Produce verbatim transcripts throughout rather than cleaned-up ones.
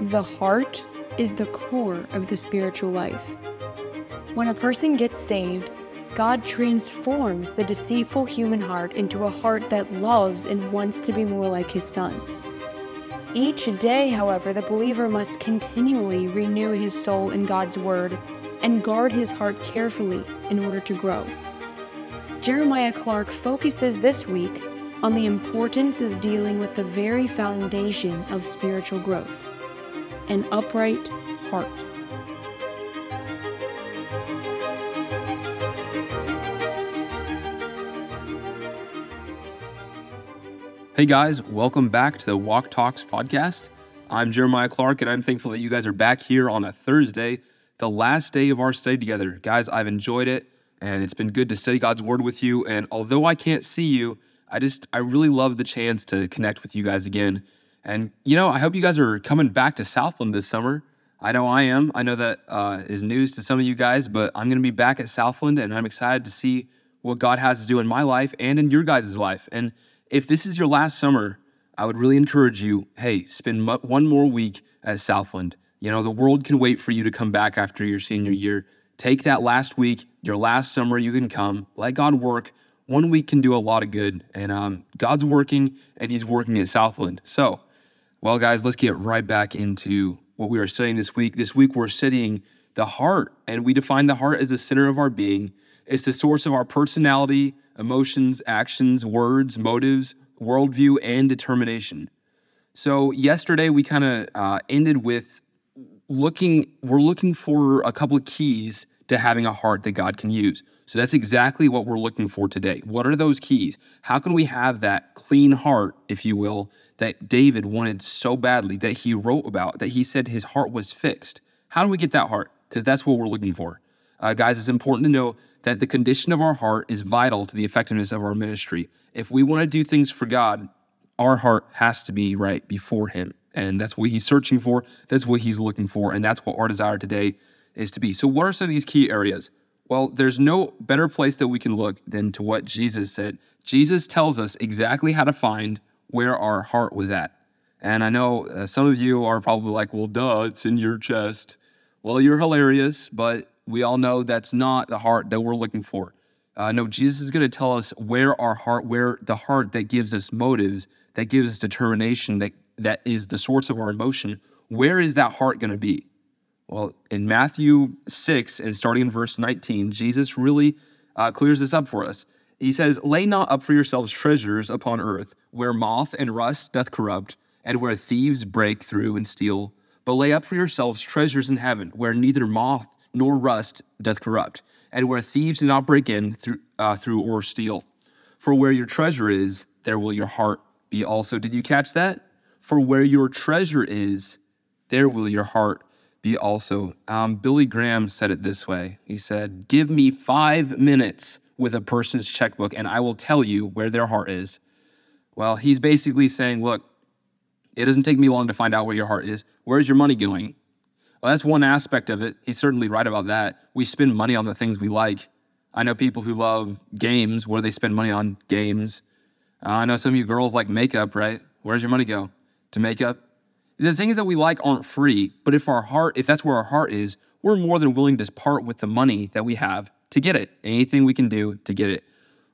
The heart is the core of the spiritual life. When a person gets saved, God transforms the deceitful human heart into a heart that loves and wants to be more like his Son. Each day, however, the believer must continually renew his soul in God's word and guard his heart carefully in order to grow. Jeremiah Clarke focuses this week on the importance of dealing with the very foundation of spiritual growth, an upright heart. Hey guys, welcome back to the Walk Talks podcast. I'm Jeremiah Clarke, and I'm thankful that you guys are back here on a Thursday, the last day of our study together. Guys, I've enjoyed it, and it's been good to study God's Word with you. And although I can't see you, I just, I really love the chance to connect with you guys again. And, you know, I hope you guys are coming back to Southland this summer. I know I am. I know that uh, is news to some of you guys, but I'm going to be back at Southland, and I'm excited to see what God has to do in my life and in your guys' life. And if this is your last summer, I would really encourage you, hey, spend mo- one more week at Southland. You know, the world can wait for you to come back after your senior year. Take that last week, your last summer, you can come. Let God work. One week can do a lot of good. And um, God's working, and he's working at Southland. So, well, guys, let's get right back into what we are studying this week. This week, we're studying the heart, and we define the heart as the center of our being. It's the source of our personality, emotions, actions, words, motives, worldview, and determination. So yesterday we kind of uh, ended with looking, we're looking for a couple of keys to having a heart that God can use. So that's exactly what we're looking for today. What are those keys? How can we have that clean heart, if you will, that David wanted so badly, that he wrote about, that he said his heart was fixed? How do we get that heart? Because that's what we're looking for. Uh, guys, it's important to know that the condition of our heart is vital to the effectiveness of our ministry. If we want to do things for God, our heart has to be right before him. And that's what he's searching for. That's what he's looking for. And that's what our desire today is to be. So what are some of these key areas? Well, there's no better place that we can look than to what Jesus said. Jesus tells us exactly how to find where our heart was at. And I know uh, some of you are probably like, well, duh, it's in your chest. Well, you're hilarious, but we all know that's not the heart that we're looking for. Uh, no, Jesus is going to tell us where our heart, where the heart that gives us motives, that gives us determination, that, that is the source of our emotion. Where is that heart going to be? Well, in Matthew six, and starting in verse nineteen, Jesus really uh, clears this up for us. He says, "Lay not up for yourselves treasures upon earth, where moth and rust doth corrupt, and where thieves break through and steal. But lay up for yourselves treasures in heaven, where neither moth nor rust doth corrupt, and where thieves do not break in through, uh, through or steal. For where your treasure is, there will your heart be also." Did you catch that? For where your treasure is, there will your heart be also. Um, Billy Graham said it this way. He said, "Give me five minutes with a person's checkbook, and I will tell you where their heart is." Well, he's basically saying, look, it doesn't take me long to find out where your heart is. Where's your money going? Well, that's one aspect of it. He's certainly right about that. We spend money on the things we like. I know people who love games. What do they spend money on? Games. Uh, I know some of you girls like makeup, right? Where's your money go? To makeup? The things that we like aren't free, but if our heart, if that's where our heart is, we're more than willing to part with the money that we have to get it. Anything we can do to get it.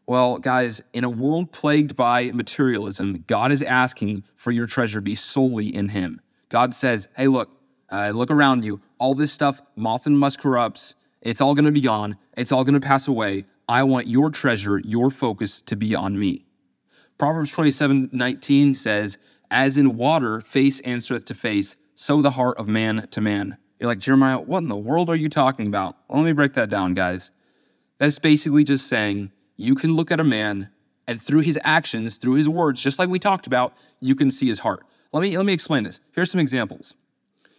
Well, guys, in a world plagued by materialism, God is asking for your treasure be solely in him. God says, hey, look, Uh, look around you. All this stuff, moth and rust corrupts. It's all going to be gone. It's all going to pass away. I want your treasure, your focus to be on me. Proverbs twenty-seven nineteen says, "As in water, face answereth to face, so the heart of man to man." You're like, Jeremiah, what in the world are you talking about? Well, let me break that down, guys. That's basically just saying you can look at a man, and through his actions, through his words, just like we talked about, you can see his heart. Let me, let me explain this. Here's some examples.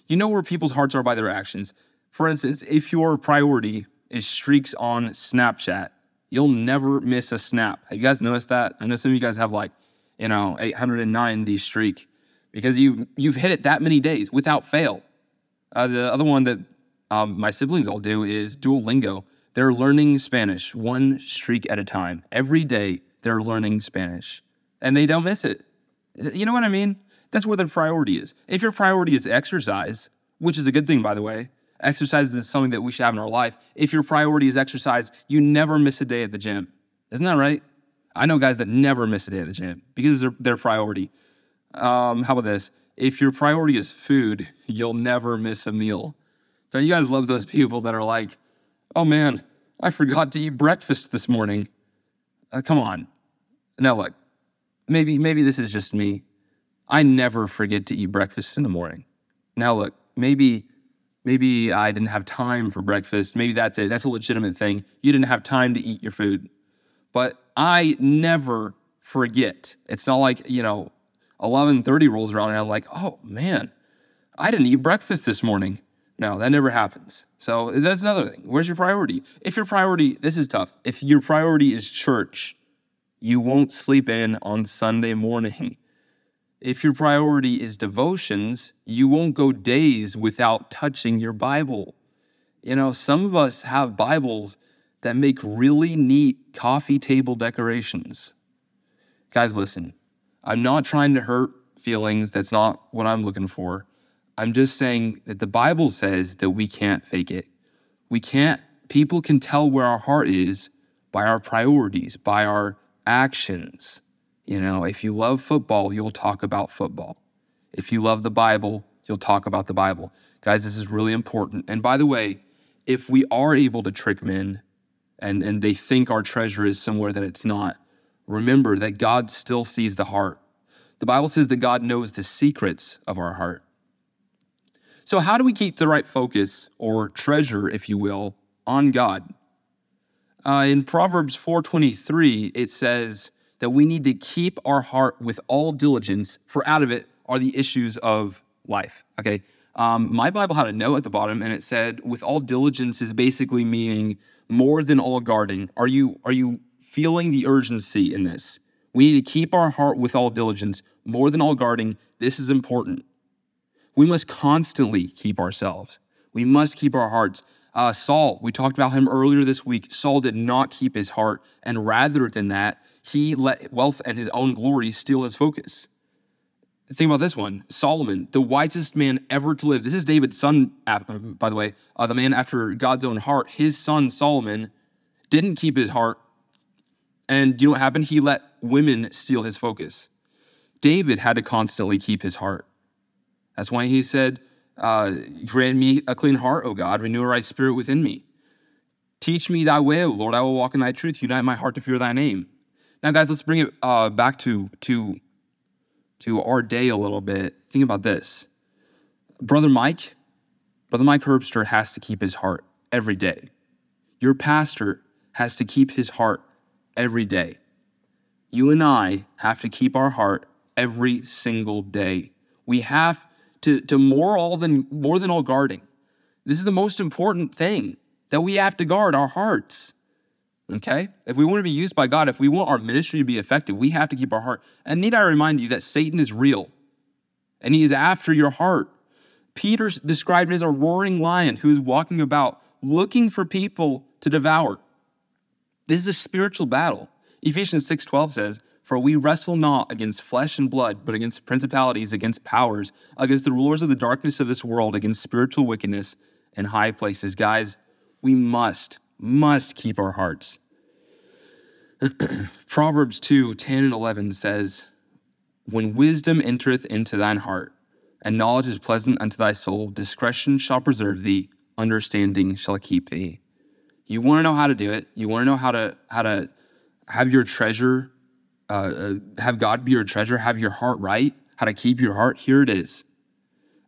You know where people's hearts are by their actions. For instance, if your priority is streaks on Snapchat, you'll never miss a snap. Have you guys noticed that? I know some of you guys have like, you know, eight hundred nine the streak because you've, you've hit it that many days without fail. Uh, the other one that um, my siblings all do is Duolingo. They're learning Spanish one streak at a time. Every day they're learning Spanish and they don't miss it. You know what I mean? That's where the priority is. If your priority is exercise, which is a good thing, by the way, exercise is something that we should have in our life. If your priority is exercise, you never miss a day at the gym. Isn't that right? I know guys that never miss a day at the gym because they're their priority. Um, how about this? If your priority is food, you'll never miss a meal. Don't you guys love those people that are like, oh man, I forgot to eat breakfast this morning. Uh, come on. Now look, maybe, maybe this is just me. I never forget to eat breakfast in the morning. Now look, maybe... Maybe I didn't have time for breakfast. Maybe that's it. That's a legitimate thing. You didn't have time to eat your food. But I never forget. It's not like, you know, eleven thirty rolls around and I'm like, oh, man, I didn't eat breakfast this morning. No, that never happens. So that's another thing. Where's your priority? If your priority, this is tough. If your priority is church, you won't sleep in on Sunday morning. If your priority is devotions, you won't go days without touching your Bible. You know, some of us have Bibles that make really neat coffee table decorations. Guys, listen, I'm not trying to hurt feelings. That's not what I'm looking for. I'm just saying that the Bible says that we can't fake it. We can't, people can tell where our heart is by our priorities, by our actions. You know, if you love football, you'll talk about football. If you love the Bible, you'll talk about the Bible. Guys, this is really important. And by the way, if we are able to trick men and, and they think our treasure is somewhere that it's not, remember that God still sees the heart. The Bible says that God knows the secrets of our heart. So how do we keep the right focus or treasure, if you will, on God? Uh, in Proverbs four twenty-three, it says that we need to keep our heart with all diligence, for out of it are the issues of life. Okay, um, my Bible had a note at the bottom, and it said, with all diligence is basically meaning more than all guarding. Are you, are you feeling the urgency in this? We need to keep our heart with all diligence, more than all guarding. This is important. We must constantly keep ourselves. We must keep our hearts. Uh, Saul, we talked about him earlier this week. Saul did not keep his heart, and rather than that, he let wealth and his own glory steal his focus. Think about this one. Solomon, the wisest man ever to live. This is David's son, by the way, uh, the man after God's own heart. His son, Solomon, didn't keep his heart. And do you know what happened? He let women steal his focus. David had to constantly keep his heart. That's why he said, uh, grant me a clean heart, O God, renew a right spirit within me. Teach me thy way, O Lord, I will walk in thy truth. Unite my heart to fear thy name. Now, guys, let's bring it uh, back to, to, to our day a little bit. Think about this. Brother Mike, Brother Mike Herbster has to keep his heart every day. Your pastor has to keep his heart every day. You and I have to keep our heart every single day. We have to, to more, all than, more than all guarding. This is the most important thing that we have to guard, our hearts. Okay? If we want to be used by God, if we want our ministry to be effective, we have to keep our heart. And need I remind you that Satan is real, and he is after your heart. Peter's described as a roaring lion who is walking about looking for people to devour. This is a spiritual battle. Ephesians six twelve says, for we wrestle not against flesh and blood, but against principalities, against powers, against the rulers of the darkness of this world, against spiritual wickedness in high places. Guys, we must must keep our hearts. Proverbs two, ten and eleven says, when wisdom entereth into thine heart, and knowledge is pleasant unto thy soul, discretion shall preserve thee, understanding shall keep thee. You want to know how to do it. You want to know how to how to have your treasure, uh, have God be your treasure, have your heart right, how to keep your heart. Here it is.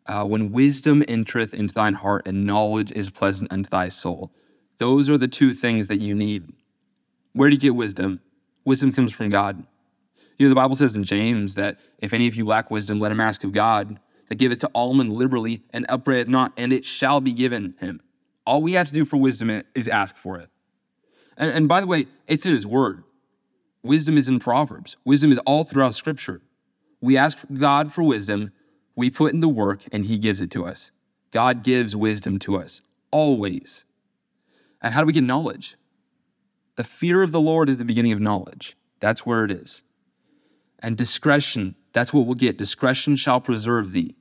Uh, when wisdom entereth into thine heart, and knowledge is pleasant unto thy soul. Those are the two things that you need. Where do you get wisdom? Wisdom comes from God. You know, the Bible says in James that if any of you lack wisdom, let him ask of God, that giveth to all men liberally and upbraideth not, and it shall be given him. All we have to do for wisdom is ask for it. And, and by the way, it's in his word. Wisdom is in Proverbs. Wisdom is all throughout Scripture. We ask God for wisdom, we put in the work, and he gives it to us. God gives wisdom to us, always. And how do we get knowledge? The fear of the Lord is the beginning of knowledge. That's where it is. And discretion That's what we'll get. Discretion shall preserve thee.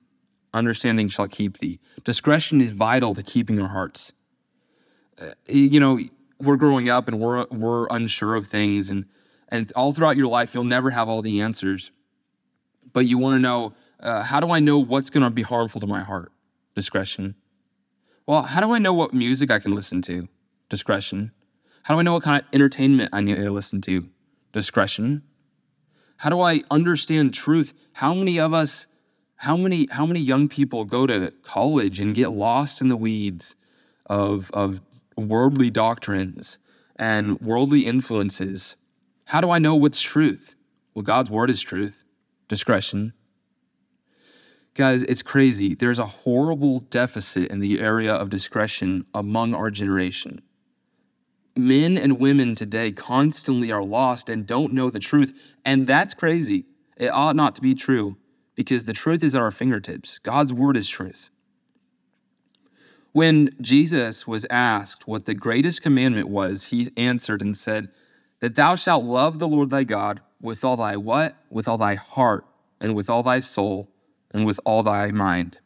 Understanding shall keep thee. Discretion is vital to keeping our hearts. Uh, you know, we're growing up and we're we're unsure of things. And, and all throughout your life, you'll never have all the answers. But you want to know, uh, how do I know what's going to be harmful to my heart? Discretion. Well, how do I know what music I can listen to? Discretion. How do I know what kind of entertainment I need to listen to? Discretion. How do I understand truth? How many of us, how many, how many young people go to college and get lost in the weeds of, of worldly doctrines and worldly influences? How do I know what's truth? Well, God's word is truth. Discretion. Guys, it's crazy. There's a horrible deficit in the area of discretion among our generation. Men and women today constantly are lost and don't know the truth, and that's crazy. It ought not to be true, because the truth is at our fingertips. God's word is truth. When Jesus was asked what the greatest commandment was, he answered and said, that thou shalt love the Lord thy God with all thy what? With all thy heart, and with all thy soul, and with all thy mind.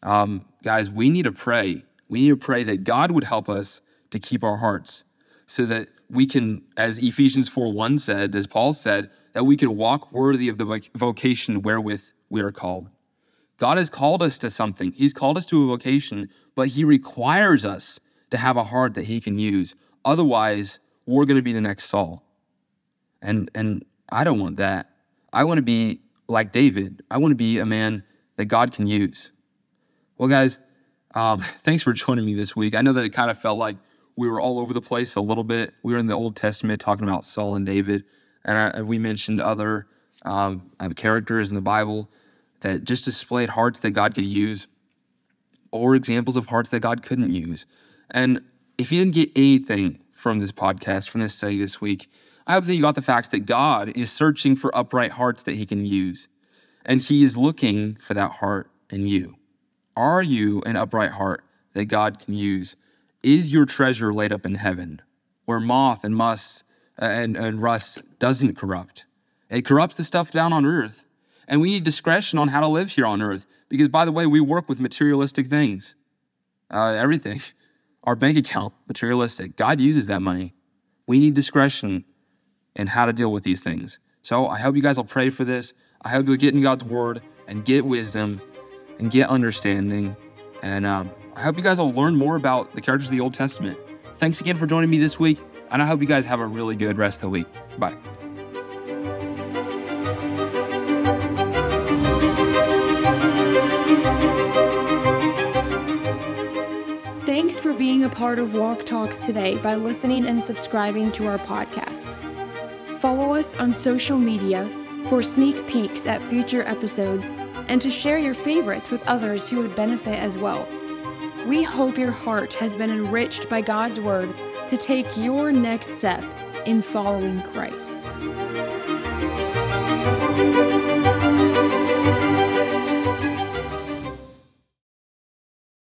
Um, guys, we need to pray. We need to pray that God would help us to keep our hearts so that we can, as Ephesians four one said, as Paul said, that we can walk worthy of the vocation wherewith we are called. God has called us to something. He's called us to a vocation, but he requires us to have a heart that he can use. Otherwise, we're going to be the next Saul. And, and I don't want that. I want to be like David. I want to be a man that God can use. Well, guys, um, thanks for joining me this week. I know that it kind of felt like we were all over the place a little bit. We were in the Old Testament talking about Saul and David, and I, we mentioned other um, characters in the Bible that just displayed hearts that God could use or examples of hearts that God couldn't use. And if you didn't get anything from this podcast, from this study this week, I hope that you got the fact that God is searching for upright hearts that he can use, and he is looking for that heart in you. Are you an upright heart that God can use? Is your treasure laid up in heaven, where moth and must and, and rust doesn't corrupt? It corrupts the stuff down on earth, and we need discretion on how to live here on earth, because, by the way, we work with materialistic things, uh, everything. Our bank account, materialistic. God uses that money. We need discretion and how to deal with these things. So I hope you guys will pray for this. I hope you'll get in God's word and get wisdom and get understanding. And um, I hope you guys will learn more about the characters of the Old Testament. Thanks again for joining me this week. And I hope you guys have a really good rest of the week. Bye. Thanks for being a part of Walk Talks today by listening and subscribing to our podcast. Follow us on social media for sneak peeks at future episodes and to share your favorites with others who would benefit as well. We hope your heart has been enriched by God's word to take your next step in following Christ.